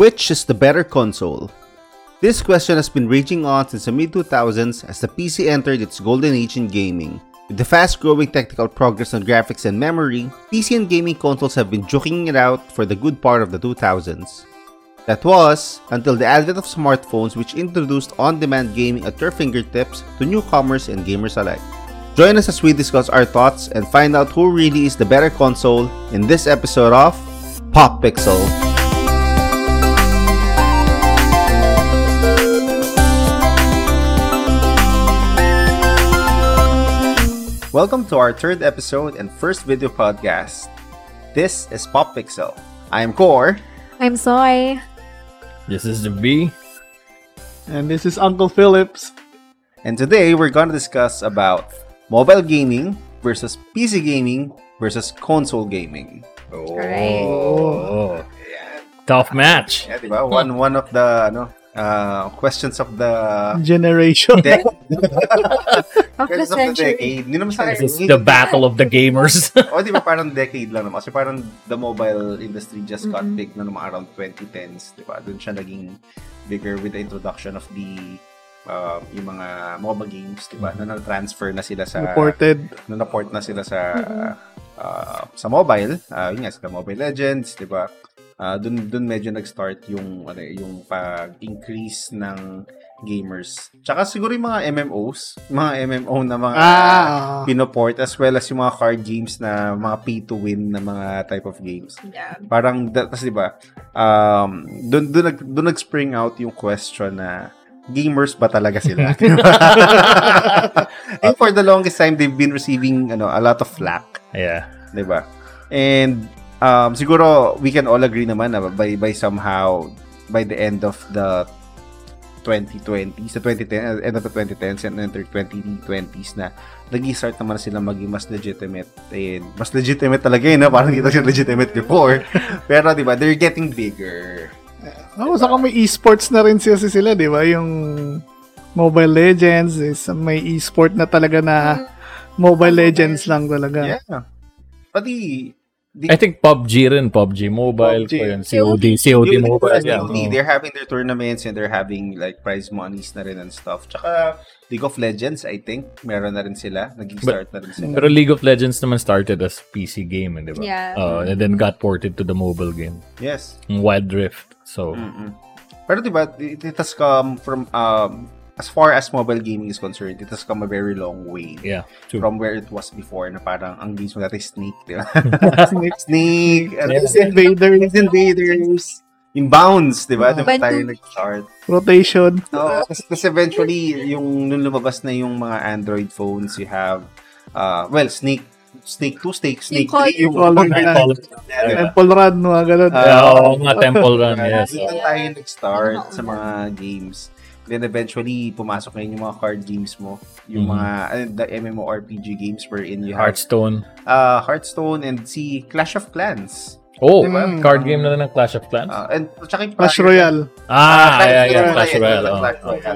Which is the better console? This question has been raging on since the mid-2000s as the PC entered its golden age in gaming. With the fast-growing technical progress on graphics and memory, PC and gaming consoles have been duking it out for the good part of the 2000s. That was until the advent of smartphones, which introduced on-demand gaming at your fingertips to newcomers and gamers alike. Join us as we discuss our thoughts and find out who really is the better console in this episode of Pop Pixel. Welcome to our third episode and first video podcast. This is Pop Pixel. I am Core. I'm Soy. This is the B, and this is Uncle Phillips. And today we're gonna discuss about mobile gaming versus PC gaming versus console gaming. Oh, right. Yeah. Tough match. Yeah, diba? one of the questions of the generation. Of the decade. This is the battle of the gamers. Oh, diba parang decade lang naman. Kasi parang the mobile industry just got big na naman around 2010s, diba? Doon siya naging bigger with the introduction of the yung mga mobile games, diba? Na na-transfer na sila sa na-port na sila sa mobile. Yun nga, sa Mobile Legends, diba? Dun medyo nag-start yung pag-increase ng gamers. Tsaka siguro yung mga MMOs, mga MMO na mga pinoport, as well as yung mga card games na mga pay-to-win na mga type of games. Yeah. Parang, tas diba, dun nag-spring out yung question na gamers ba talaga sila? And for the longest time, they've been receiving a lot of flack. Yeah. Diba? And siguro, we can all agree naman na by the end of the 2020s, end of the 2010s and enter 2020s na nag-start naman sila maging mas legitimate. And mas legitimate talaga yun, parang kita siya legitimate before. Pero diba, they're getting bigger. Saka may esports na rin sila, di ba? Yung Mobile Legends, may esport na talaga na Mobile Legends lang talaga. Yeah. Pati, I think PUBG rin, PUBG Mobile, COD Mobile. Yeah. They're having their tournaments and they're having like prize monies na rin and stuff. Tsaka League of Legends, I think, meron na rin sila. Nag-start na rin sila. Pero League of Legends naman started as PC game, di ba? Yeah. And then got ported to the mobile game. Yes. Wild Rift. So, pero diba, it has come from as far as mobile gaming is concerned, it has come a very long way. Yeah, from where it was before, na parang ang games mo natin Snake, diba? Snake, Invaders, Inbounds, diba? Diba tayo nag-start? Rotation. Kasi eventually, nung lumabas na yung mga Android phones, you have, Snake 2, Snake 3, yung Temple Run, mga ganun. Oo, mga Temple Run, yes. Dito tayo nag-start sa mga games. Then eventually, pumasok ngayon yung mga card games mo. Yung mga MMORPG games wherein you have Hearthstone and si Clash of Clans. Oh, diba? Card game na ng Clash of Clans. And tsaka yung Clash Royale. Clash Royale.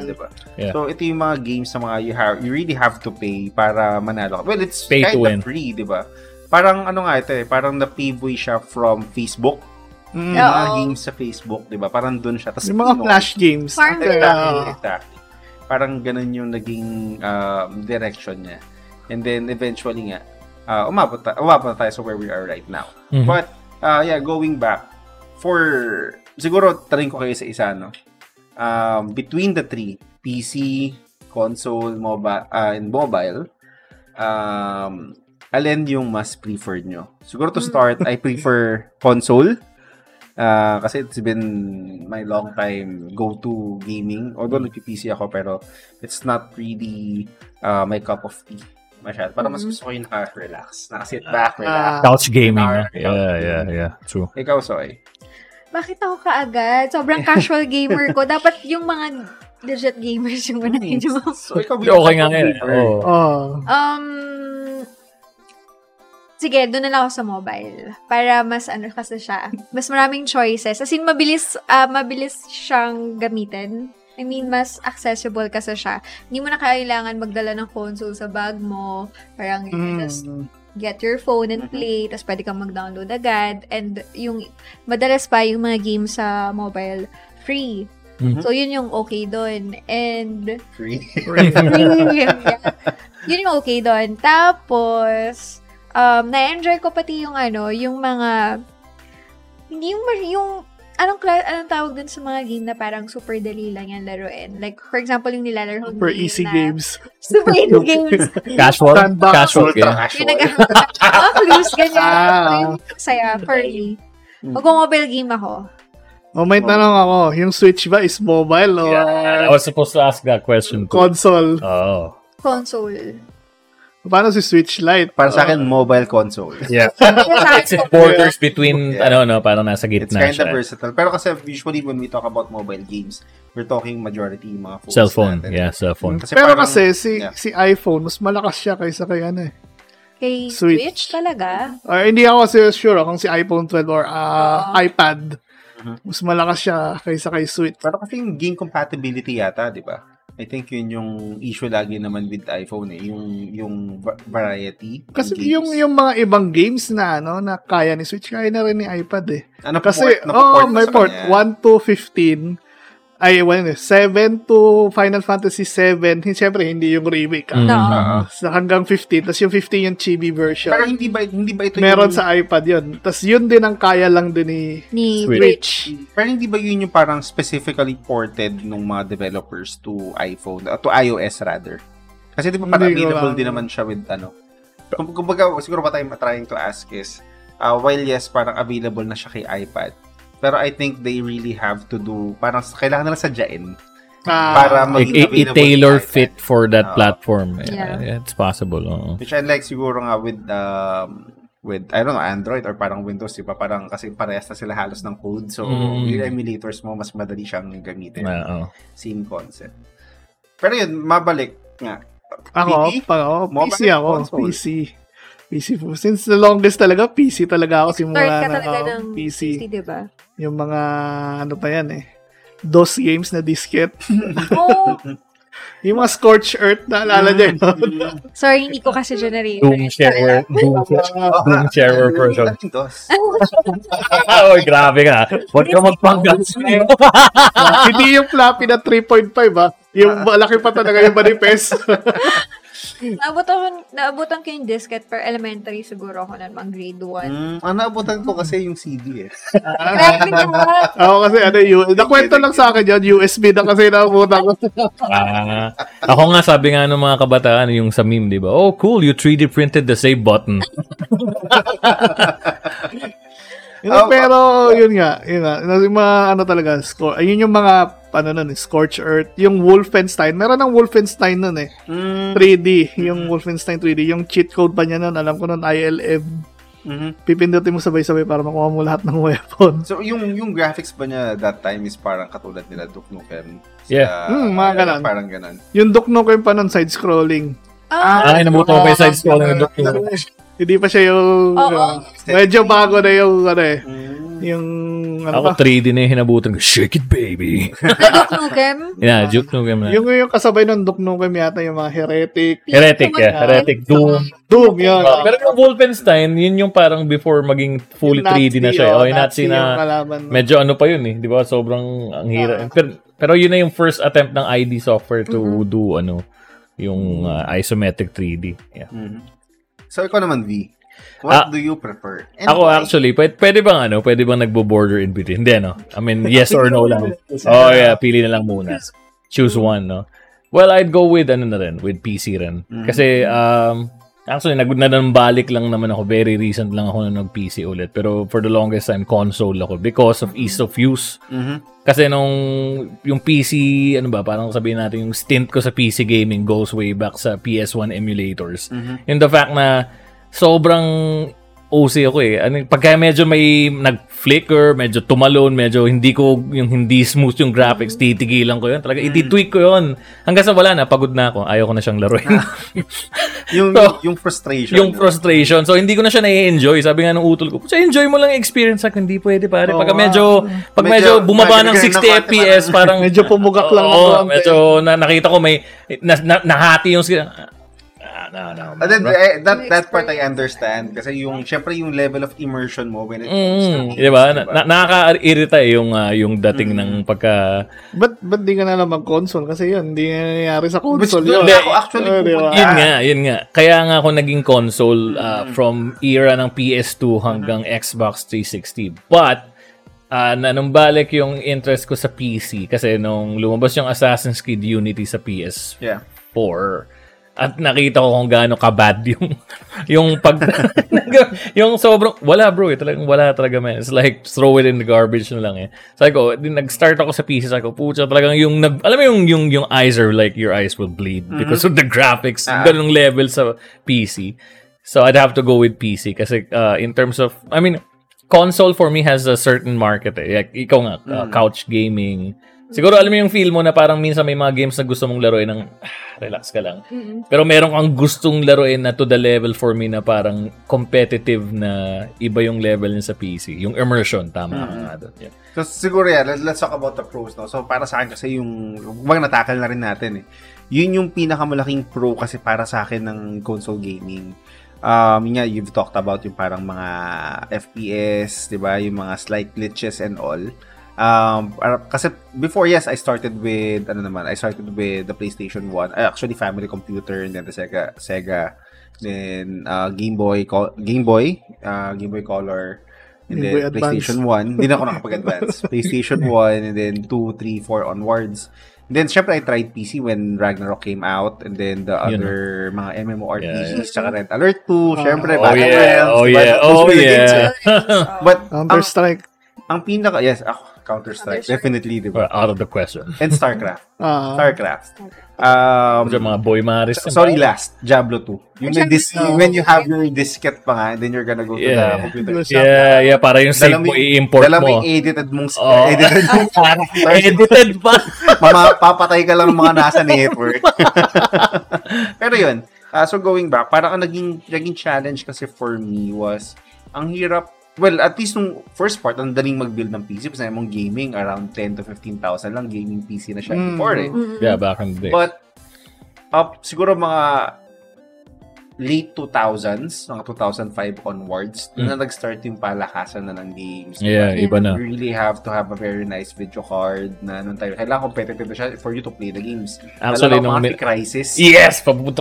Diba? Yeah. So ito yung mga games na mga you really have to pay para manalo. Well, it's pay kind of free, 'di ba? Parang ito parang na-payboy siya from Facebook. Yung mga games sa Facebook, 'di ba? Parang doon siya. Tas yung mga Clash games. Exactly. Parang ganun yung naging direction niya. And then eventually nga umabot tayo sa where we are right now. But going back, siguro tarin ko kayo sa isa, no? Between the three, PC, console, and mobile, alin yung mas preferred nyo? Siguro to start, I prefer console, kasi it's been my long time go-to gaming, although nag-PC ako, pero it's not really my cup of tea. Masyad. Para mas gusto ko yung naka-relax. Naka-sit back, relax. Couch gaming. Yeah. True. Ikaw, Soy. Bakit ako kaagad? Sobrang casual gamer ko. Dapat yung mga legit gamers yung manahin nyo. So, ikaw okay nga ngayon. Sige, doon na lang ako sa mobile. Para mas kasi siya. Mas maraming choices. As in, mabilis siyang gamitin. I mean, mas accessible kasi siya. Hindi mo na kailangan magdala ng console sa bag mo. Parang, just get your phone and play, tapos pwede kang mag-download agad. And yung, madalas pa yung mga games sa mobile, free. Mm-hmm. So, yun yung okay doon. And... Free. Yeah. Yun yung okay doon. Tapos, na-enjoy ko pati yung ano, yung mga... Yung anong tawag dun sa mga game na parang super dali lang yan laruin? Like, for example, yung nilalaro super game easy na, games. Super easy games. Casual. Yung loose, ganyan. Yung saya, furry. Mag-mobile game ako. Oh, may tanong ako. Yung Switch ba is mobile or... Yeah, I was supposed to ask that question too. Console. Oh. Console. Paano si Switch Lite? Para sa akin, mobile console. Yeah. It's borders between, yeah. Parang nasa gitna siya. It's kind of versatile. Pero kasi usually when we talk about mobile games, we're talking majority mga phones. Cellphone. Yeah, cellphone. Pero parang, kasi si iPhone, mas malakas siya kaysa kay Kay Switch talaga? Or, hindi ako kasi sure kung si iPhone 12 or iPad. Mas malakas siya kaysa kay Switch. Pero kasi yung game compatibility yata, di ba? I think yun yung issue lagi naman with iPhone eh, yung variety. Kasi yung mga ibang games na na kaya ni Switch, kaya na rin ni iPad eh. Kasi may port 1 to 15 ay 7 to Final Fantasy 7. Siyempre hindi yung remake. So, hanggang 15, tapos yung 15 yung chibi version. Pero hindi ba ito meron yung... sa iPad yun. Tapos yun din ang kaya lang din ni Switch. Pero hindi ba yun yung parang specifically ported ng mga developers to iPhone, to iOS rather? Kasi di ba parang available din naman siya with Kumbaga, siguro pa tayo trying to ask is, while yes, parang available na siya kay iPad, pero I think they really have to do, parang kailangan nila sadyain para maging tailor fit for that platform. Yeah, it's possible. Which unlike siguro nga with I don't know, Android or parang Windows, diba? Parang kasi parehas na sila halos ng code, so yung emulators mo mas madali siyang gamitin. Same concept. Pero yun, mabalik nga. PC po. Since the longest talaga, PC talaga ako. Simula na ako. PC, diba? Yung mga, DOS games na disket. Yung mga Scorched Earth, naalala niya. Sorry, hindi ko kasi generate. Doom shareware version. Oy, grabe ka. Huwag ka magpanggang. Hindi yung floppy na 3.5, ha? Yung malaki pa talaga yung manifest. Naabutan ko yung diskette per elementary siguro ako na mga grade 1. Naabutan ko kasi yung CD eh. Grabe naman. Ako kasi nakwento lang sa akin yun, USB na kasi naabutan ko. Ako nga sabi nga ng mga kabataan yung sa meme, di ba? Oh cool, you 3D printed the save button. Pero yun nga, yung mga talaga, score. Ayun yung mga Scorched Earth, yung Wolfenstein. Meron ng Wolfenstein nun eh. 3D, yung Wolfenstein 3D. Yung cheat code pa niya nun, alam ko nun, ILM. Pipindutin mo sabay-sabay para makuha mo lahat ng weapon. So, yung graphics ba niya that time is parang katulad nila Duke Nukem? Yeah. Mga ganun. Parang ganun. Yung Duke Nukem pa nun, side-scrolling. Nabuto ko pa yung side-scrolling ng Duke Nukem. Hindi pa siya yung... medyo bago na yung... Ako 3D na yung hinabutan ko. Shake it, baby. Duke Nukem? Yeah, Duke Nukem na. Yung kasabay ng Duke Nukem yata yung mga Heretic. Heretic. Doom, yun. Pero yung Wolfenstein, yun yung parang before maging fully 3D na siya. Yung Nazi na medyo pa yun eh. Di ba? Sobrang ang hirap. Pero yun na yung first attempt ng ID Software to do yung isometric 3D. Yeah. So, ikaw naman, V. What do you prefer? And ako actually, pwede bang nagbo-border in between? Hindi, I mean, yes or no lang. Oh yeah, pili na lang muna. Choose one, Well, I'd go with, with PC rin. Kasi, actually, nanbalik lang naman ako. Very recent lang ako na nag-PC ulit. Pero for the longest time, console ako because of ease of use. Kasi yung PC, parang sabihin natin, yung stint ko sa PC gaming goes way back sa PS1 emulators. In the fact na, sobrang OC ako eh. Pagka medyo may nag-flicker, medyo tumalon, medyo hindi smooth yung graphics, titigilan ko yun. Talaga, ititweak ko yun. Hanggang sa wala na, pagod na ako. Ayaw ko na siyang laruin. Yung frustration. Yung frustration. So, hindi ko na siya na-enjoy. Sabi nga ng utol ko, enjoy mo lang experience. Ako, hindi pwede pare. Pag medyo bumaba ng 60 FPS, parang... medyo pumugak lang ako. Medyo nakita ko may... nahati yung... No. But then, that part I understand. Kasi yung, syempre, yung level of immersion mo when it comes to... Diba? Nakaka-irita yung dating ng pagka... But di ka na lang mag-console kasi yun. Di nangyayari sa console. Yun. Ako actually... Diba? Yun nga. Kaya nga ako naging console from era ng PS2 hanggang Xbox 360. But... nanumbalik yung interest ko sa PC kasi nung lumabas yung Assassin's Creed Unity sa PS4 at nakita ko kung gaano kabad yung pag yung sobrang wala bro talagang wala talaga man, it's like throw it in the garbage na lang eh. Sabi ko nag-start ako sa PC, sabi ko pucha talagang yung alam mo yung eyes are like your eyes will bleed because of the graphics ganung level sa PC, so I'd have to go with PC kasi in terms of console for me has a certain market eh. Like, ikaw nga, couch gaming. Siguro alam mo yung feel mo na parang minsan may mga games na gusto mong laruin ng relax ka lang. Mm-hmm. Pero meron kang gustong laruin na to the level for me na parang competitive na iba yung level niya sa PC. Yung immersion, tama ka nga doon. Yeah. So siguro yan, let's talk about the pros. No? So para sa akin kasi yung, bang natakal na rin natin eh. Yun yung pinakamalaking pro kasi para sa akin ng console gaming. You've talked about yung parang mga FPS, diba? Yung mga slight glitches and all. Kasi before, yes, I started with the PlayStation 1. Actually, family computer, and then the Sega. Then, Game Boy Color, and Game then Boy PlayStation Advance. 1. Hindi na ako nakapag-advance. PlayStation 1, and then 2, 3, 4 onwards. Then, syempre, I tried PC when Ragnarok came out, and then the other mga MMORPGs, tsaka Red Alert 2, syempre, Battlefield. But, Counter Strike. Ang pinaka, Counter Strike, definitely, diba? Out of the question. And StarCraft. Mga boy maris. Diablo 2. When you have your diskette pa nga, then you're gonna go to the computer shop. Yeah, para yung save mo, i-import mo. Dala mo edited mong character. Edited pa! Papatay ka lang mga nasa network. Pero yun, so going back, parang naging challenge kasi for me was, ang hirap. Well, at least nung first part, ang daling mag-build ng PC. Kasi mong gaming, around 10,000 to 15,000 lang. Gaming PC na siya before eh. Yeah, back in the day. But, siguro mga late 2000s, mga 2005 onwards, na nag-start yung palakasan na ng games. Yeah, but iba na. You really have to have a very nice video card na nun tayo. Kailangan competitive na siya for you to play the games. Actually, nung crisis. Yes! Pumunta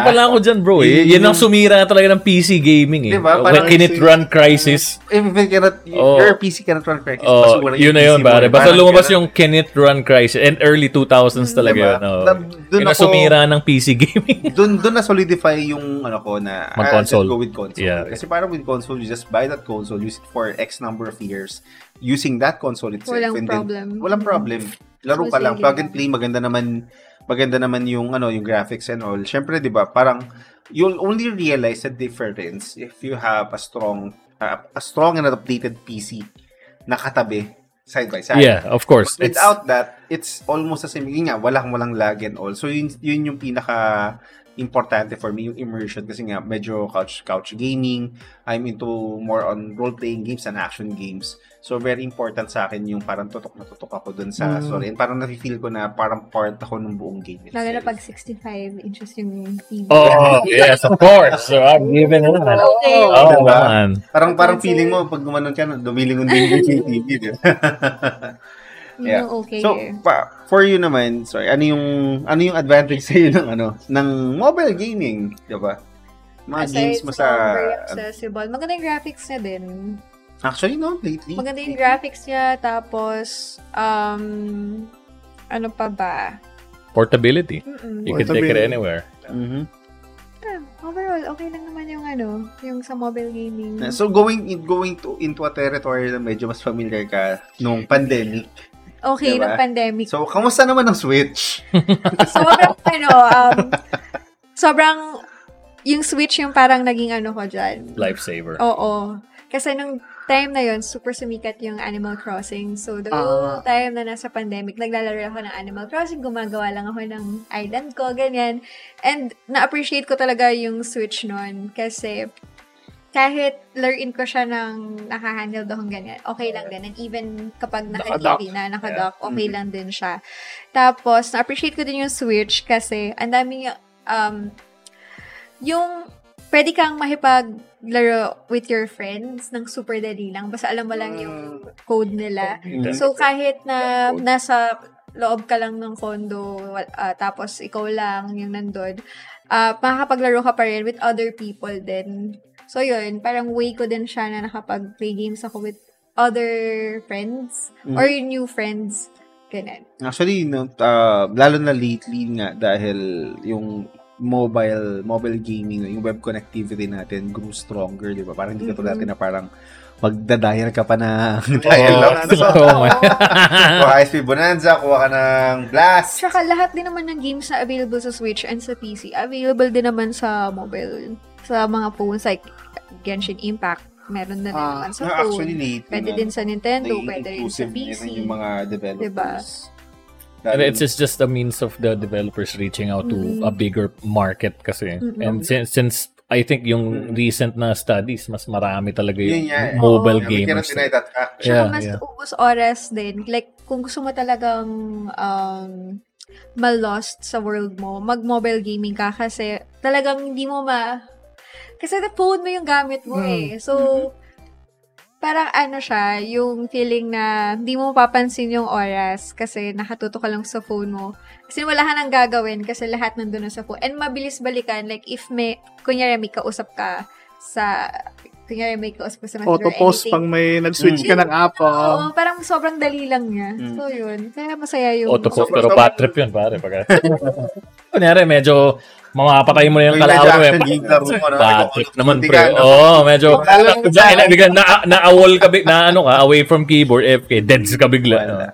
pala ako dyan, bro. Yan ang sumira talaga ng PC gaming eh. Diba? Can it run crisis? Your PC cannot run crisis. Yun na yun, pare. Basta lumabas yung can it run crisis. And early 2000s talaga yun. Yun ang sumira ng PC gaming. Doon na solidify yung ano ko na I'll just go with console. Yeah. Kasi parang with console, you just buy that console, use it for X number of years using that console itself. Walang problem. Laro ka lang. Plug and play, maganda naman yung yung graphics and all. Syempre, di ba, parang you'll only realize the difference if you have a strong and updated PC na katabi side by side. Yeah, of course. But without that, it's almost the same. Yun nga, walang lag and all. So, yun yung pinaka importante for me, yung immersion kasi nga medyo couch gaming. I'm into more on role-playing games and action games. So, very important sa akin yung parang tutok na tutok ako dun sa story. And parang nafe-feel ko na parang part ako ng buong game. Lalo na pag 65 inches yung TV. Oh, yes, of course. So, I'm giving it up. Oh, man. Parang feeling mo, pag gumanon ka, dumilingon din yung TV. Yeah. Okay. So, for you naman, sorry, ano yung advantage sa iyo ng mobile gaming, 'di ba? Mga games mo sa accessible. Maganda yung graphics niya din. Actually, no, lately. Maganda yung graphics niya, tapos ano pa ba? Portability. Mm-mm. You can take it anywhere. Mhm. Overall, okay lang naman yung yung sa mobile gaming. So going into a territory na medyo mas familiar ka nung pandemic. Okay, diba? Ng pandemic. So, kamusta naman ang Switch? Sobrang, yung Switch yung parang naging ko dyan. Lifesaver. Oo. Kasi nung time na yun, super sumikat yung Animal Crossing. So, the whole time na nasa pandemic, naglalaro ako ng Animal Crossing, gumagawa lang ako ng island ko, ganyan. And, na-appreciate ko talaga yung Switch nun. Kasi, kahit laruin ko siya ng nakahandle doon ganyan, okay lang din. And even kapag naka-TV na, naka-dock, okay lang din siya. Tapos, na-appreciate ko din yung Switch kasi ang dami yung yung pwede kang mahipaglaro with your friends ng super dali lang. Basta alam mo lang yung code nila. So, kahit na nasa loob ka lang ng condo, tapos ikaw lang yung nandun, makakapaglaro ka pa rin with other people din. So, yun. Parang way ko din siya na nakapag-play games ako with other friends or new friends. Ganun. Actually, lalo na lately nga dahil yung mobile gaming, yung web connectivity natin grew stronger, di ba? Parang hindi ka to dati na parang magdadial ka pa ng dial up. Kuha SP Bonanza, kuha ka ng Blast. Tsaka lahat din naman ng games na available sa Switch and sa PC, available din naman sa mobile. Sa mga phones, like Genshin Impact, meron na naman sa phone. Actually, pwede din sa Nintendo, pwede rin sa PC. Yung mga developers. Diba? And it's just a means of the developers reaching out to a bigger market kasi. And since I think yung recent na studies, mas marami talaga yung mobile gamers. Mas ubos oras din. Like, kung gusto mo talagang ma-lost sa world mo, mag-mobile gaming ka kasi talagang hindi mo kasi the phone mo yung gamit mo So, parang siya, yung feeling na hindi mo mapapansin yung oras kasi nakatuto ka lang sa phone mo. Kasi wala ka nang gagawin kasi lahat nandun na sa phone. And mabilis balikan, like if may kausap ka sa messenger. Auto-pause pang may nag-switch ka ng app. Oo, parang sobrang dali lang niya. So yun, kaya masaya yung auto-pause pero bad trip yun, pare. Kunyari, medyo mamapatay mo na yung kalaro eh. Batik naman, pre. Oo, medyo away from keyboard, FK, deads ka bigla.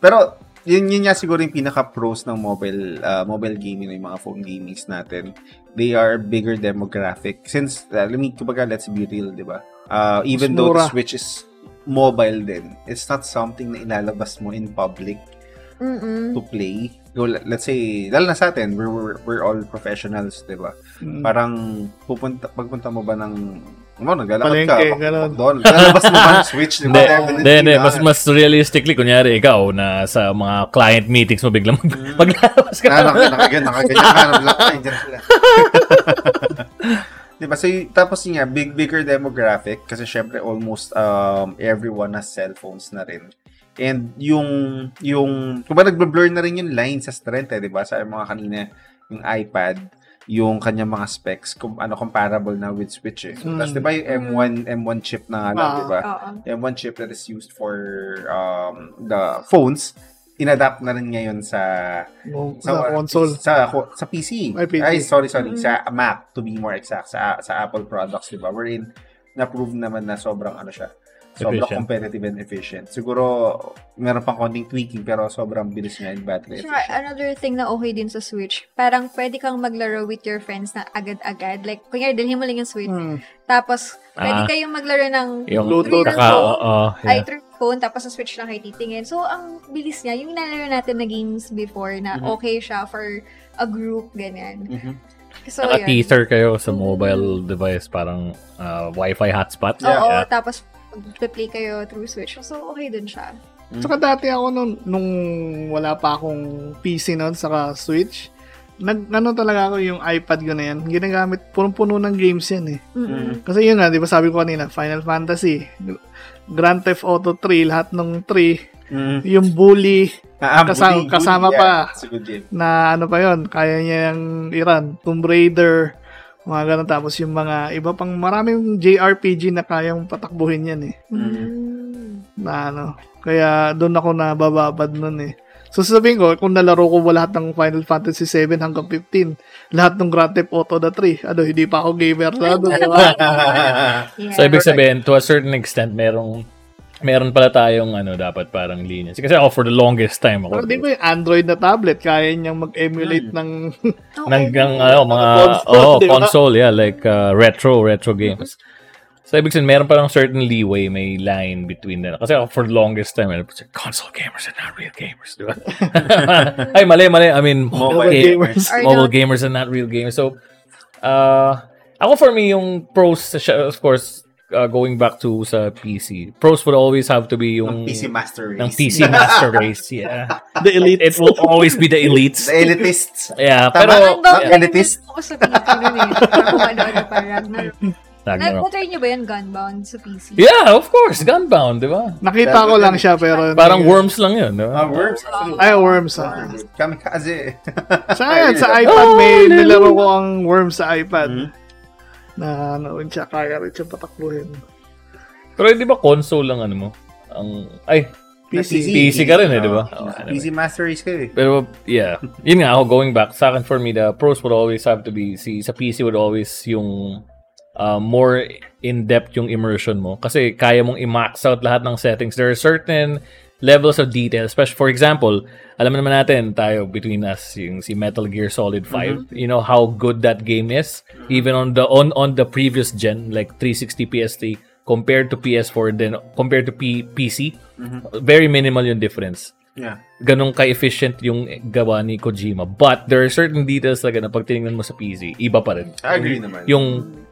Pero, yun nga siguro yung pinaka-pros ng mobile gaming, yung mga phone gamings natin. They are bigger demographic. Since, let's be real, di ba? Even though the Switch is mobile din, it's not something na ilalabas mo in public to play. Let's say, lalo na sa atin, we're all professionals, di ba? Parang, pagpunta mo ba ng, naglalakad ka, doon, lalabas mo ba ng Switch, di ba? Hindi, mas realistically, kunyari, ikaw, na sa mga client meetings mo, biglang maglalabas ka. Nakaganyan sila. Diba? So, tapos yun nga, bigger demographic, kasi syempre, almost everyone has cellphones na rin. And yung kung ba nagblur na rin yung line sa strength, eh, diba? Sa mga kanina, yung iPad, yung kanya mga specs, comparable na with Switch, eh. So, tapos, diba, yung M1 chip na lang, diba? M1 chip that is used for the phones, inadapt na rin ngayon sa console. Sa PC. Sa Mac, to be more exact, sa Apple products, diba? Wherein, na-prove naman na sobrang siya. Sobrang competitive and efficient. Siguro, meron pang konting tweaking, pero sobrang bilis nga in battle. Sure, another thing na okay din sa Switch, parang pwede kang maglaro with your friends na agad-agad. Like, kunyari, dalhin mo lang yung Switch. Tapos, pwede kayong maglaro ng through phone, tapos sa Switch lang kayo titingin. So, ang bilis niya, yung nalaro natin na games before na okay siya for a group, ganyan. So, naka-tether kayo sa mobile device, parang Wi-Fi hotspot. Oo, tapos, play kayo through Switch. So, okay dun siya. Saka dati ako nung wala pa akong PC nun, saka Switch, talaga ako yung iPad ko na yan. Ginagamit, punong-puno ng games yan eh. Kasi yun na, di ba sabi ko kanina, Final Fantasy, Grand Theft Auto 3, lahat ng 3, yung Bully, kasama pa, na kaya niya yung i-run, Tomb Raider, mga ganun. Tapos yung mga iba pang maraming JRPG na kayang patakbuhin yan eh. Kaya doon ako nabababad nun eh. So sasabihin ko, kung nalaro ko lahat ng Final Fantasy 7 hanggang 15, lahat ng Grand Theft Auto na 3, hindi pa ako gamer na doon. So ibig sabihin, to a certain extent, meron pala tayong dapat parang linya. Kasi ako for the longest time ako. Pero di ba yung Android na tablet kaya niyang mag-emulate console, yeah, like retro games. So ibig sabihin meron parang certain leeway, may line between them. Kasi ako for the longest time, console gamers are not real gamers, di ba? Ay mali. I mean, mobile gamers. Mobile gamers are not real gamers. So, ako for me yung pros, of course, going back to sa PC, pros will always have to be yung PC Master Race. Ng PC Master Race, yeah. The elite. It will always be the elites. The elitists. Yeah, pero... elitists. Nakita niyo ba yung Gunbound sa PC? Yeah, of course. Gunbound, di ba? Nakita ko lang siya, pero... Parang Worms lang yun, di ba? Worms? Ay, Worms. Kamikaze. Saan? Sa iPad, may nilaro ko ang Worms sa iPad. Na noon siya, kaya rin siya patakluhin. Pero di ba console lang ano mo? PC ka rin eh, di ba? PC Master Race ka eh. Pero, yeah. Yun nga ako, going back, sa akin for me, the pros would always have to be, sa PC would always yung... more in-depth yung immersion mo. Kasi kaya mong i-max out lahat ng settings. There are certain levels of detail. Especially, for example, alam naman natin tayo between us yung si Metal Gear Solid 5. Mm-hmm. You know how good that game is? Even on the previous gen, like 360 PS3 compared to PS4 then compared to PC. Mm-hmm. Very minimal yung difference. Yeah. Ganun ka-efficient yung gawa ni Kojima. But there are certain details talaga na pag tinignan mo sa PC, iba pa rin. I agree naman. Yung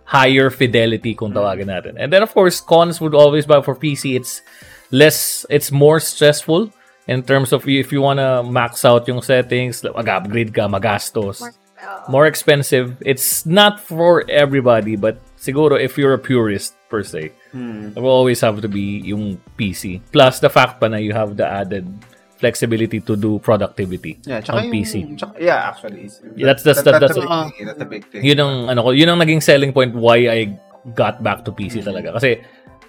higher fidelity kung tawagin natin. And then of course, cons would always be for PC, it's more stressful in terms of if you wanna max out yung settings, mag-upgrade ka, magastos. More expensive. It's not for everybody, but siguro if you're a purist per se, it will always have to be yung PC. Plus the fact pa na you have the added flexibility to do productivity on PC. Actually. That's the big thing. Yun ang naging selling point why I got back to PC talaga. Kasi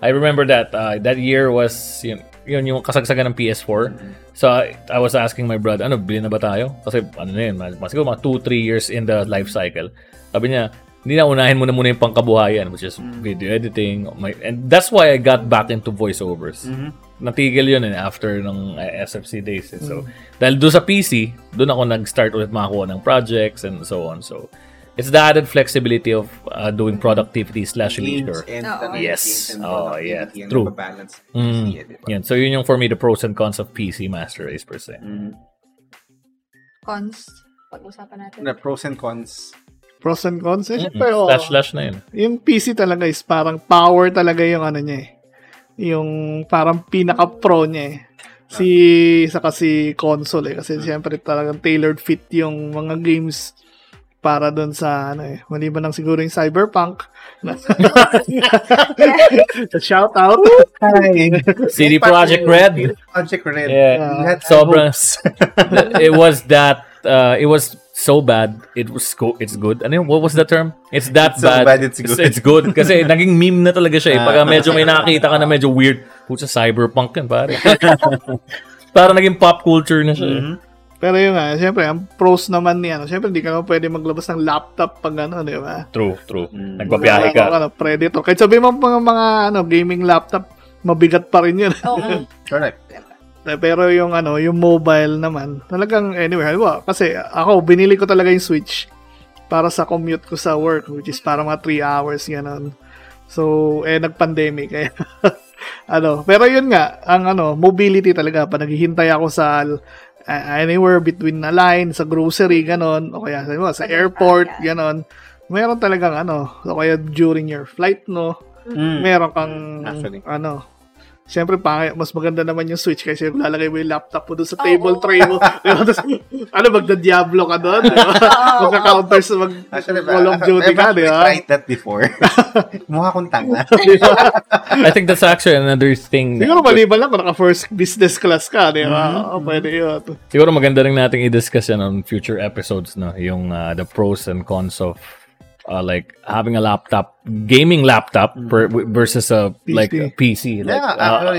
I remember that that year was yun yung kasagsagan ng PS4. Mm-hmm. So I was asking my brother, bilhin na ba tayo? Kasi siguro mga 2-3 years in the life cycle. Sabi niya, hindi na, unahin mo na muna yung pangkabuhayan, which is video editing. And that's why I got back into voiceovers. Mm-hmm. Natigil yun after ng SFC days. So, dahil doon sa PC, doon ako nag-start ulit makakuha ng projects and so on. So, it's the added flexibility of doing productivity/leisure. Yes. Oh, yeah. True. So, yun yung for me, the pros and cons of PC Master Race per se. Mm. Cons? Pag-usapan natin. The pros and cons. Pros and cons? Pero, slash na yun. Yung PC talaga is parang power talaga yung niya. Yung parang pinaka-pro niya saka si console kasi siyempre talagang tailored fit yung mga games para doon sa maliban lang siguro yung Cyberpunk. Shout out. CD Projekt Red. Yeah. Sobras. It was that it was so bad, it's good. What was the term? It's that bad. So bad, it's good. It's good. Kasi naging meme na talaga siya. Pagka medyo may nakakita ka na medyo weird, pucha, cyberpunk yan, pare. Para naging pop culture na siya. Mm-hmm. Pero yun nga, siyempre, ang pros naman niya, siyempre, hindi ka pwede maglabas ng laptop pag di ba? True. Nagpapiyahe ka. Predator. Kahit sabi mo mga gaming laptop, mabigat pa rin yun. Okay. Correct. Pero yung yung mobile naman, talagang anyway, kasi ako binili ko talaga yung Switch para sa commute ko sa work, which is para mga 3 hours ganun. So, nag-pandemic eh. Pero yun nga, ang mobility talaga pa naghihintay ako sa anywhere between na line sa grocery ganun o kaya sa airport ganun. Meron talagang o kaya during your flight meron kang Siyempre, mas maganda naman yung Switch kasi lalagay mo yung laptop mo doon sa table tray mo. Magda-Diablo ka doon. Magka-counter sa Call of Duty ka. I've tried that before. Mukha kong tanga. I think that's actually another thing. Siguro maliban lang kung naka-first business class ka. Pwede yun. Siguro maganda rin nating i-discuss yan on future episodes. Yung the pros and cons of like having a laptop, gaming laptop versus a PC. Like a PC, like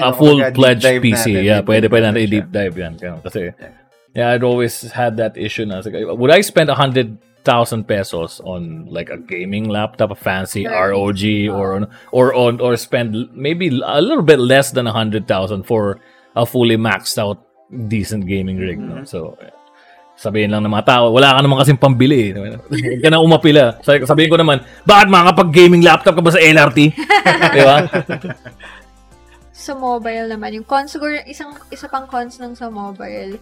a full-fledged PC. Pwede natin i-deep dive yan. Kasi, I'd always had that issue na. Like, would I spend 100,000 pesos on like a gaming laptop, a fancy ROG, or spend maybe a little bit less than 100,000 for a fully maxed out decent gaming rig? No? So, sabihin lang ng mga tao, wala ka naman kasing pambili. Huwag ka na umapila. Sabihin ko naman, bakit makakapag-gaming laptop ka ba sa LRT? Di ba? Sa mobile naman, yung cons, siguro isa pang cons ng sa mobile,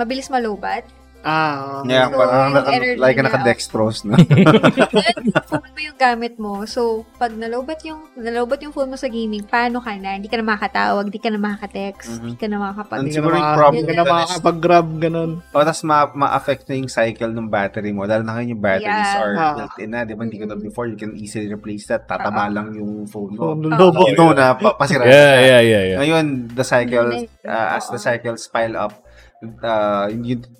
mabilis malobat. Ah, okay. Yeah, so, parang like naka-dextrose, no? Then, full mo yung gamit mo. So, pag nalobat yung phone mo sa gaming, paano ka na? Hindi ka na makatawag, hindi ka na makaka-text, hindi ka na makakapag-grab. Hindi ka na makakapag-grab, ganun. O, tapos ma-affect na yung cycle ng battery mo. Dahil na kayo yung batteries are built in na, di ba? Hindi ka na before, you can easily replace that. Tatama lang yung phone mo. No, na pasira. Yeah. Ngayon, the cycle, as the cycles pile up,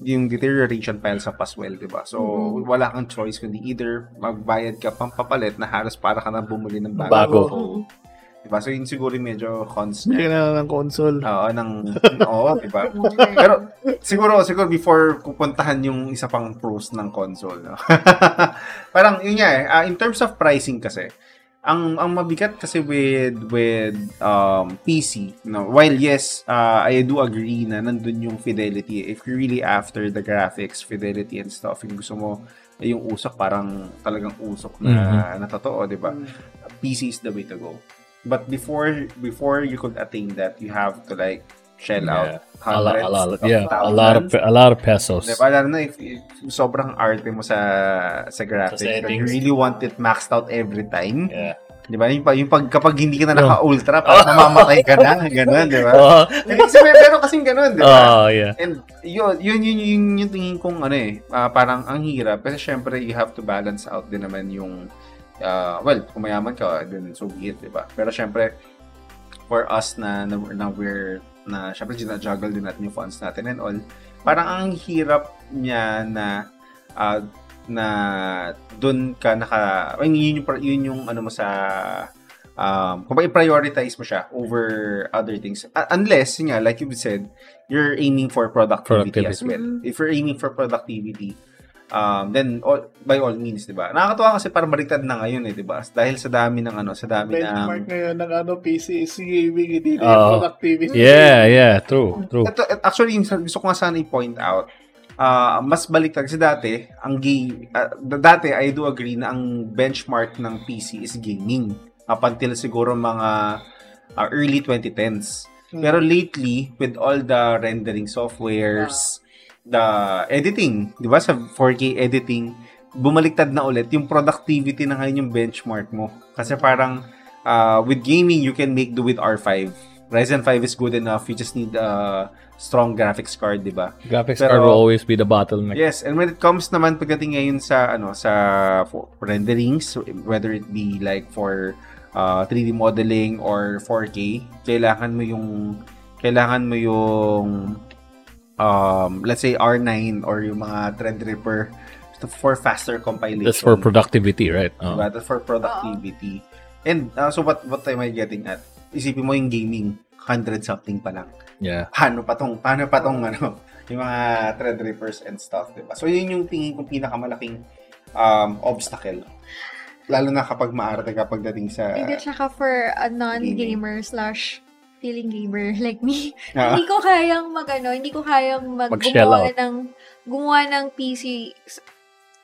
yung deterioration piles up as well, diba? So, wala kang choice kundi either magbayad ka pang papalit na halos para ka na bumuli ng bago. Diba? So, yun siguro medyo cons. Bili na ng console. Oo, diba? Pero, siguro before kupuntahan yung isa pang pros ng console. No? Parang, yun nga in terms of pricing kasi, ang mabigat kasi with PC, you know, while yes, I do agree na nandun yung fidelity, if you're really after the graphics, fidelity and stuff, yung gusto mo yung usok parang talagang usok na totoo, diba? PC is the way to go, but before you could attain that, you have to like shell out hundreds a lot of pesos. Diba? Alam na, if sobrang arte mo sa graphics, so you really want it maxed out every time. Yeah. Diba? Yung kapag hindi ka na naka-ultra, parang namamatay ka na. Ganun, diba? Pero kasing ganun, diba? Oh, yeah. And yun yung tingin kong parang ang hirap. Pero syempre, you have to balance out din naman yung, kung mayaman ka, then so be it, diba? Pero syempre, for us na syempre ginajuggle din natin yung funds natin and all, parang ang hirap niya na dun ka naka, yun yung mo sa, kung ba i-prioritize mo siya over other things. Unless, yun nga, like you said, you're aiming for productivity as well. If you're aiming for productivity, then by all means, 'di ba? Nakakatuwa kasi para baliktad na ngayon, 'di ba? Dahil sa dami ng benchmark ngayon ng PC is gaming, hindi productivity. Yeah, true. Actually, gusto ko nga sana i-point out. Mas baliktad kasi dati, dati I do agree na ang benchmark ng PC is gaming up until siguro mga early 2010s. Pero lately, with all the rendering softwares, the editing, di ba? Sa 4K editing, bumaliktad na ulit yung productivity na ngayon yung benchmark mo. Kasi parang with gaming, you can make do with R5. Ryzen 5 is good enough. You just need a strong graphics card, di ba? Graphics card will always be the bottleneck. Yes, and when it comes naman pagdating ngayon sa renderings, whether it be like for 3D modeling or 4K, kailangan mo yung let's say R9 or yung mga Threadripper for faster compilation. That's for productivity, right? Oh. Diba? That's for productivity. And so what am I getting at? Isipin mo yung gaming, 100 something pa lang. Yeah. Paano pa tong yung mga Threadrippers and stuff, diba? So yun yung tingin kong pinakamalaking obstacle. Lalo na kapag maarte ka pagdating sa... Hindi, tsaka for a non-gamer / feeling gamer like me. Hindi ko kayang gumawa ng PC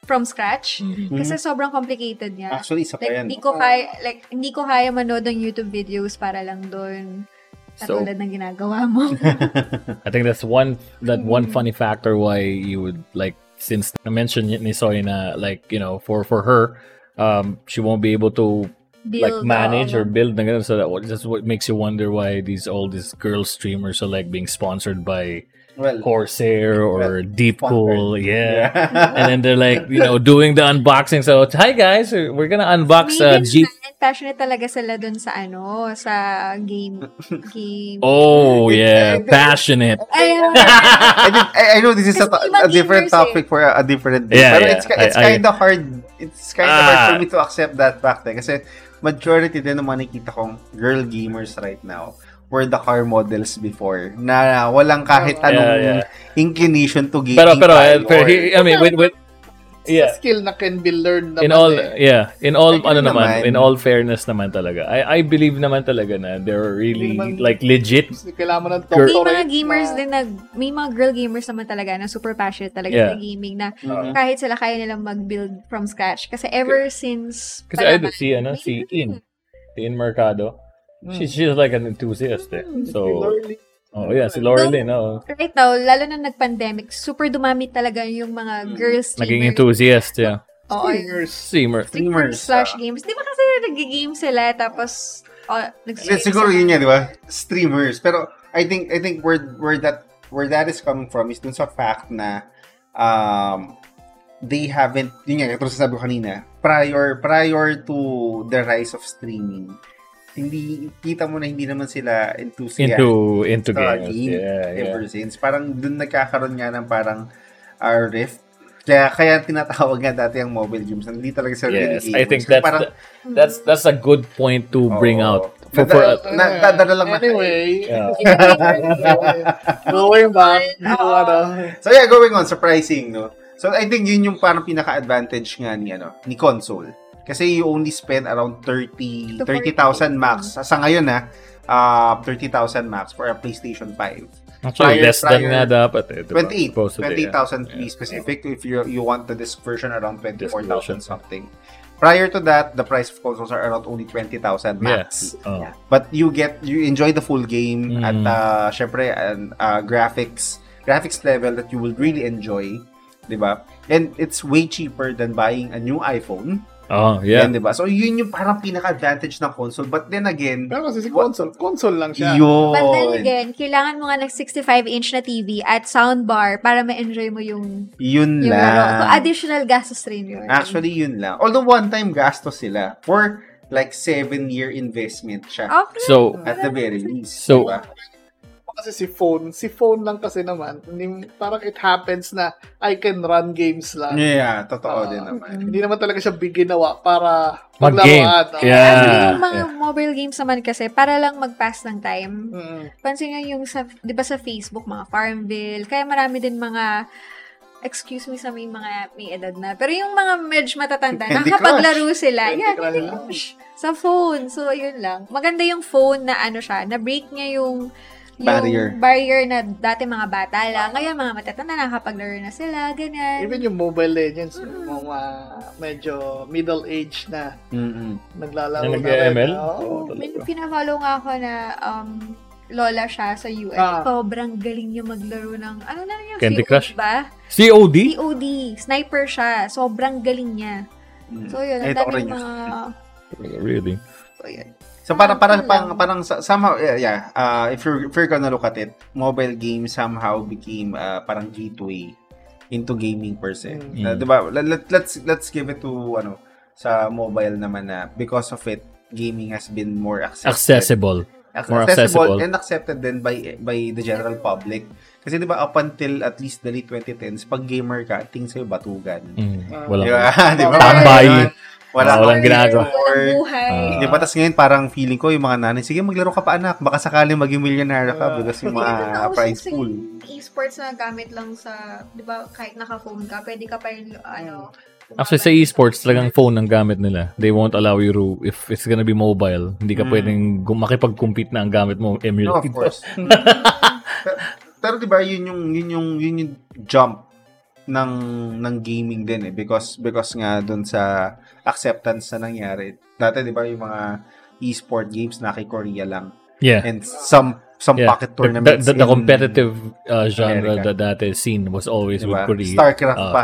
from scratch kasi sobrang complicated niya. Actually, isa pa yan. Hindi ko kaya manood ng YouTube videos para lang doon katulad ng ginagawa mo. I think that's one funny factor why you would like, since I mentioned ni Soy na like, you know, for her, she won't be able to build na ganun. So that's what makes you wonder why all these girl streamers are like being sponsored by Corsair or Deepcool. And then they're like, you know, doing the unboxing. So, hi guys, we're gonna unbox G. Passionate talaga sila dun sa game. Oh yeah, passionate. I know this is a different topic for a different day, but it's kind of hard. It's kind of hard for me to accept that fact kasi majority din ng nakikita kong girl gamers right now were the car models before na walang kahit anong inclination to gaming. Pero it's a skill na can be learned naman. In all fairness naman talaga. I believe naman talaga na there are really like legit. May mga girl gamers naman talaga na super passionate talaga sa gaming na kahit sila kaya nilang mag-build from scratch kasi ever since I do see si In Mercado. She's like an enthusiast. So Oh, yeah, si Laureline, oo. Right now, lalo na nag-pandemic, super dumami talaga yung mga girls streamers. Naging enthusiast, yeah. Oo, streamers slash games. Di ba kasi nag-game sila, tapos nag-stream. Siguro yun yan, di ba? Streamers. Pero I think where that is coming from is dun sa fact na they haven't, yun yan, katulad sabi ko kanina, prior to the rise of streaming, hindi kita mo na hindi naman sila enthusiastic into games ever since. Parang dun nagkakaroon nga ng parang rift. Kaya tinatawag nga dati ang mobile games. Hindi talaga sila really gamers. I think that's, parang, that's a good point to bring out. Dadala lang anyway. So yeah, going on, surprising, no? So I think yun yung parang pinaka-advantage nga ni console. Kasi you only spend around 30,000 max. Sa ngayon 30,000 max for a PlayStation 5. Actually, less than na dapat 20,000 to be specific. If you want the disc version around 24,000 something. Prior to that, the price of consoles are around only 20,000 max. Yeah. Oh. But you enjoy the full game at syempre and graphics level that you will really enjoy, 'di ba? And it's way cheaper than buying a new iPhone. Oh, yeah. Yan, diba? So, yun yung parang pinaka-advantage ng console. But then again... Pero kasi si console lang siya. Yun. But then again, kailangan mo nga ng 65-inch na TV at soundbar para ma-enjoy mo yung... Yun yung lang. So, additional gastos rin yun. Actually, yun lang. Although, one-time gastos sila for like 7-year investment siya. Okay. So, at the very least. So, diba? Kasi si phone lang kasi naman, parang it happens na I can run games lang. Yeah, totoo din naman. Hindi naman talaga siya ginawa para maglaro. Yeah. Yung mga mobile games naman kasi para lang mag-pass ng time. Mm-hmm. Pansin nyo yung sa, 'di ba sa Facebook, mga Farmville, kaya marami din mga excuse me sa may edad na. Pero yung mga medyo matatanda, nakapaglaro sila. Yeah, Candy Crush. Sa phone. So, ayun lang. Maganda yung phone na na-break niya yung barrier na dati mga bata lang. Ngayon, mga matatanda, nakapaglaro na sila, ganyan. Even yung Mobile Legends, mga medyo middle-age na naglalaro na rin. Pinafollow nga ako na lola siya sa US. Sobrang galing niya maglaro ng, Candy Crush? Ba? COD? Sniper siya. Sobrang galing niya. So, yun. Ang dami mga... Really? So, yun. So parang somehow if you're gonna look at it, mobile game somehow became parang gateway into gaming per se. Diba? Let's give it to sa mobile naman na because of it, gaming has been more accessible and accepted then by the general public. Kasi diba up until at least the late 2010s, pag gamer ka, tingin sa'yo batugan. Wala. Diba? Tambay. Walang ginagawa. Walang buhay. Hindi pa. Tapos ngayon, parang feeling ko yung mga nanay, sige, maglaro ka pa anak. Baka sakaling maging millionaire ka because yung mga prize pool. E-sports na gamit lang sa, di ba, kahit naka-phone ka, pwede ka pa yung, Actually, sa e-sports, talagang phone ang gamit nila. They won't allow you to, if it's gonna be mobile, hindi ka pwedeng makipag-compete na ang gamit mo. No, of course. Pero di ba, yun yung jump ng gaming din because nga doon sa acceptance na nangyari. Dati 'di ba yung mga e-sport games naki-Korea lang. Yeah. And some pocket tournaments. The competitive genre that is seen was always diba? With Korea. StarCraft pa.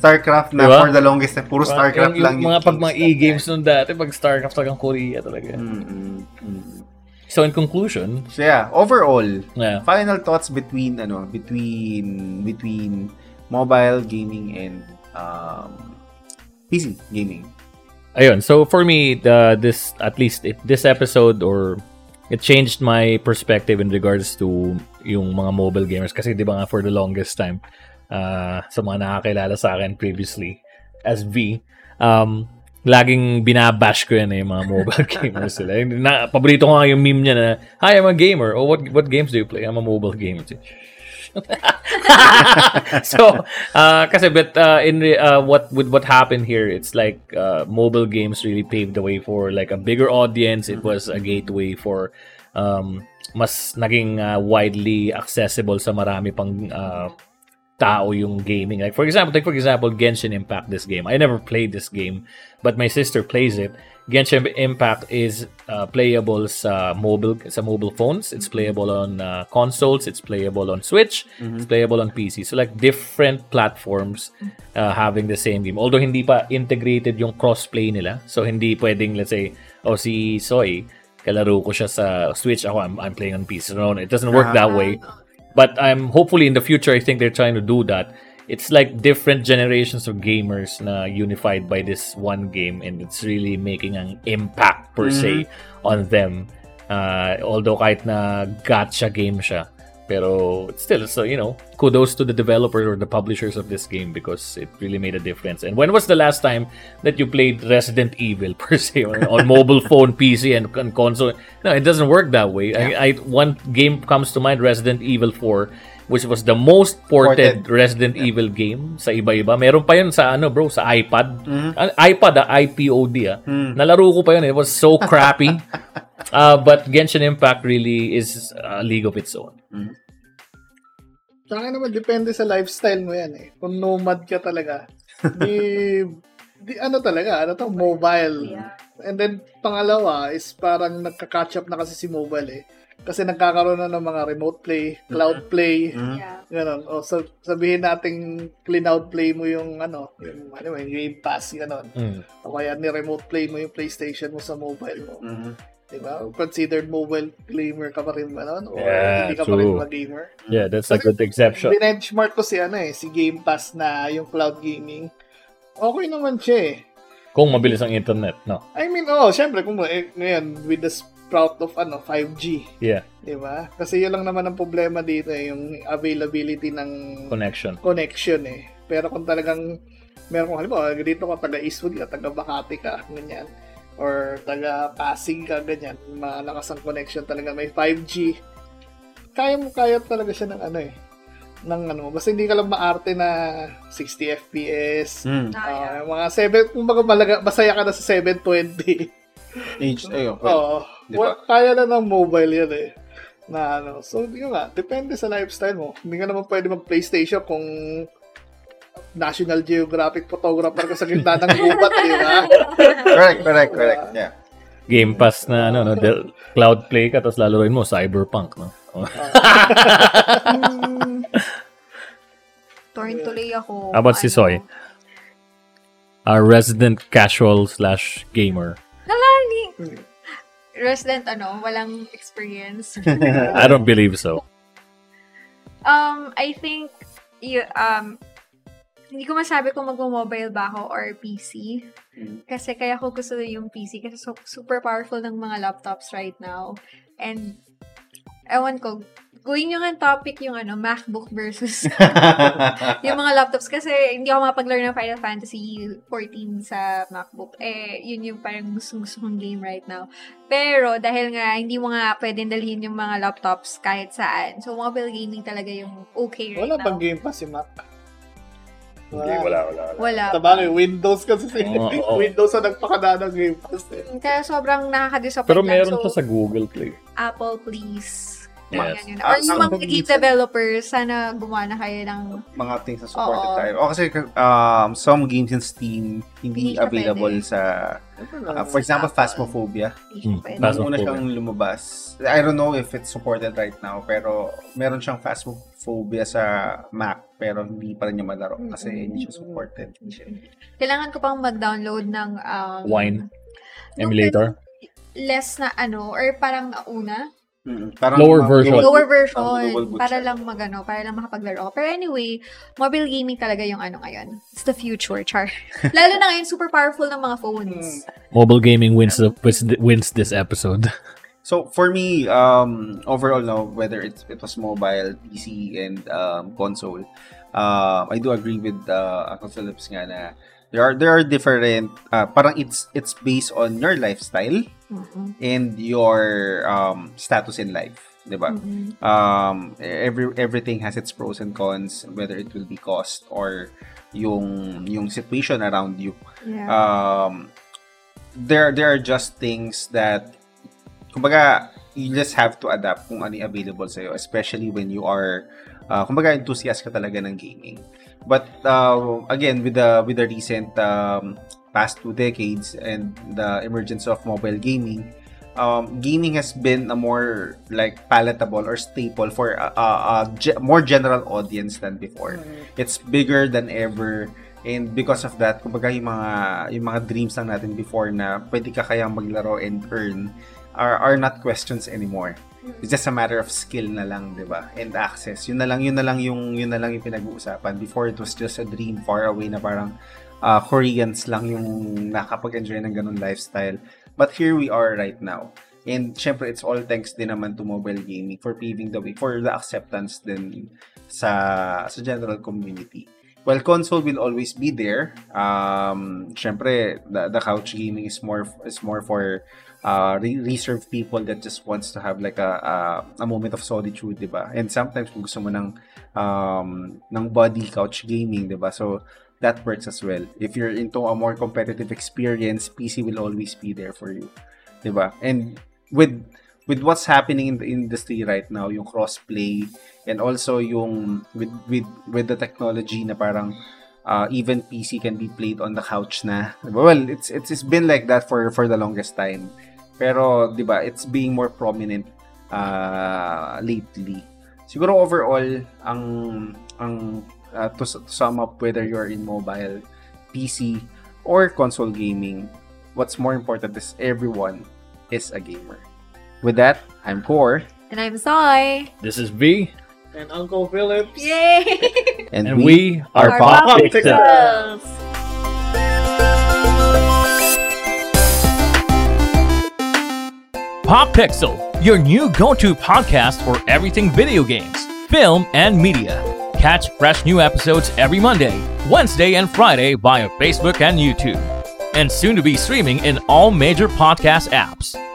StarCraft na diba? For the longest time puro StarCraft yung lang yung mga pag mga e-games noon dati pag StarCraft talagang Korea talaga. So in conclusion, overall, final thoughts between mobile gaming and PC gaming. Ayun. So for me, this episode it changed my perspective in regards to yung mga mobile gamers. Kasi di ba nga for the longest time, sa mga nakakilala sa akin previously as V, laging binabash ko yan yung mga mobile gamers sila. Paborito ko nga yung meme niya na, "Hi, I'm a gamer. Oh, what games do you play? I'm a mobile gamer." So, what happened here, it's like mobile games really paved the way for like a bigger audience. It was a gateway for mas naging widely accessible sa marami pang tao yung gaming. Like for example, Genshin Impact, this game. I never played this game, but my sister plays it. Genshin Impact is playable sa mobile phones. It's playable on consoles. It's playable on Switch. Mm-hmm. It's playable on PC. So like different platforms having the same game. Although hindi pa integrated yung crossplay nila. So hindi pwedeng, let's say, si Soy, kalaro ko siya sa Switch. Ako, I'm playing on PC. No, it doesn't work that way. But I'm hopefully in the future, I think they're trying to do that. It's like different generations of gamers na unified by this one game, and it's really making an impact per se on them. Although kahit na gacha game siya, pero still, so you know, kudos to the developers or the publishers of this game because it really made a difference. And when was the last time that you played Resident Evil per se on mobile phone, PC, and console? No, it doesn't work that way. Yeah. I one game comes to mind, Resident Evil 4, which was the most ported Resident Evil game sa iba-iba. Meron pa yun sa sa iPad. iPad, iPod. Nalaro ko pa yun. It was so crappy. But Genshin Impact really is a league of its own. Saka naman, depende sa lifestyle mo yan eh. Kung nomad ka talaga, mobile. Yeah. And then, pangalawa is parang nagka-catch up na kasi si mobile eh. Kasi nagkakaroon na ng mga remote play, cloud play, ganun. O sabihin nating cloud play mo yung yung Game Pass, ganun. O kaya ni-remote play mo yung PlayStation mo sa mobile mo. Diba? Considered mobile gamer ka pa rin ba nun? O hindi ka pa rin mag-gamer? Yeah, that's a good exception. Binenchmark ko si Game Pass na yung cloud gaming. Okay naman siya eh. Kung mabilis ang internet, no? I mean, syempre, kung ngayon, with the proud of 5G. Yeah. 'Di ba? Kasi 'yun lang naman ang problema dito, yung availability ng connection eh. Pero kung talagang meron kang halimbawa dito ka taga Eastwood, taga Makati ka, ganyan, or taga Pasig ka, ganyan, malakas ang connection talaga, may 5G. Kaya talaga siya ng basta hindi ka lang maarte na 60 FPS. Mga 7, kumbaga masaya ka na sa 720. Kaya na ng mobile yan eh. So, yun nga, depende sa lifestyle mo. Hindi ka naman pwede mag-PlayStation kung National Geographic photographer ka sa gitna ng gubat, di ba? Correct. Yeah. Game Pass na, cloud play ka, tapos lalaroin mo, Cyberpunk, no? Torn tuloy ako. About si Soy? Our resident casual/gamer. Resident walang experience. I don't believe so. I think you hindi ko masabi kung mag-mobile ba ako or PC. Kasi kaya ko gusto yung PC kasi super powerful ng mga laptops right now. And ewan ko, going yung topic yung MacBook versus yung mga laptops kasi hindi ako mapag-learn ng Final Fantasy 14 sa MacBook. Yun yung parang gusto kong game right now. Pero dahil nga hindi mo nga pwedeng dalhin yung mga laptops kahit saan. So mobile gaming talaga yung okay right now. Wala pang Game Pass si Mac. Wala. Tabang Windows kasi Windows ang nagpakadaan ng Game Pass eh. Kaya sobrang nakaka-disappoint. Pero meron pa sa Google Play. Apple, please. Yes. Or yung mga game developers, sana gumawa na kayo ng mga things na supported tayo. Kasi some games in Steam hindi available sa for example, Phasmophobia. Una siyang lumabas. I don't know if it's supported right now, pero meron siyang Phasmophobia sa Mac, pero hindi pa rin niya malaro kasi hindi siya supported. Kailangan ko pang mag-download ng Wine emulator. Less na or parang una. Lower version. Para lang makapaglaro. Pero anyway, mobile gaming talaga yung ngayon. It's the future, char. Lalo na ngayon, super powerful ng mga phones. Mobile gaming wins this episode. So, for me, overall now, whether it was mobile, PC, and console, I do agree with Uncle Phillips nga na there are different, parang it's based on your lifestyle and your status in life, diba? Everything has its pros and cons, whether it will be cost or yung situation around you. Yeah. There are just things that kumbaga you just have to adapt kung ano yung available sa'yo, especially when you are kumbaga enthusiast ka talaga ng gaming. But again, with the recent past 2 decades and the emergence of mobile gaming, gaming has been a more like palatable or staple for a more general audience than before. It's bigger than ever, and because of that, kumbaga yung mga dreams lang natin before na pwede ka kayang maglaro and earn are not questions anymore. It's just a matter of skill na lang, 'di ba? And access. Yun na lang yung pinag-uusapan. Before it was just a dream far away na parang Koreans lang yung nakakapag-enjoy ng ganun lifestyle. But here we are right now. And syempre, it's all thanks din naman to mobile gaming for paving the way, for the acceptance din sa general community. Well, console will always be there. Syempre, the couch gaming is more for reserved people that just wants to have like a moment of solitude, diba? And sometimes kung gusto mo ng body couch gaming, diba? So, that works as well. If you're into a more competitive experience, PC will always be there for you, diba? And with what's happening in the industry right now, yung crossplay and also yung with the technology na parang even PC can be played on the couch na. Well, it's been like that for the longest time. Pero diba, it's being more prominent lately. Siguro overall ang to sum up, whether you're in mobile, PC, or console gaming, what's more important is everyone is a gamer. With that, I'm Cor. And I'm Sai. This is V. And Uncle Phillips. Yay! And we are Pop Pixels. Pop Pixel, your new go-to podcast for everything video games, film, and media. Catch fresh new episodes every Monday, Wednesday, and Friday via Facebook and YouTube. And soon to be streaming in all major podcast apps.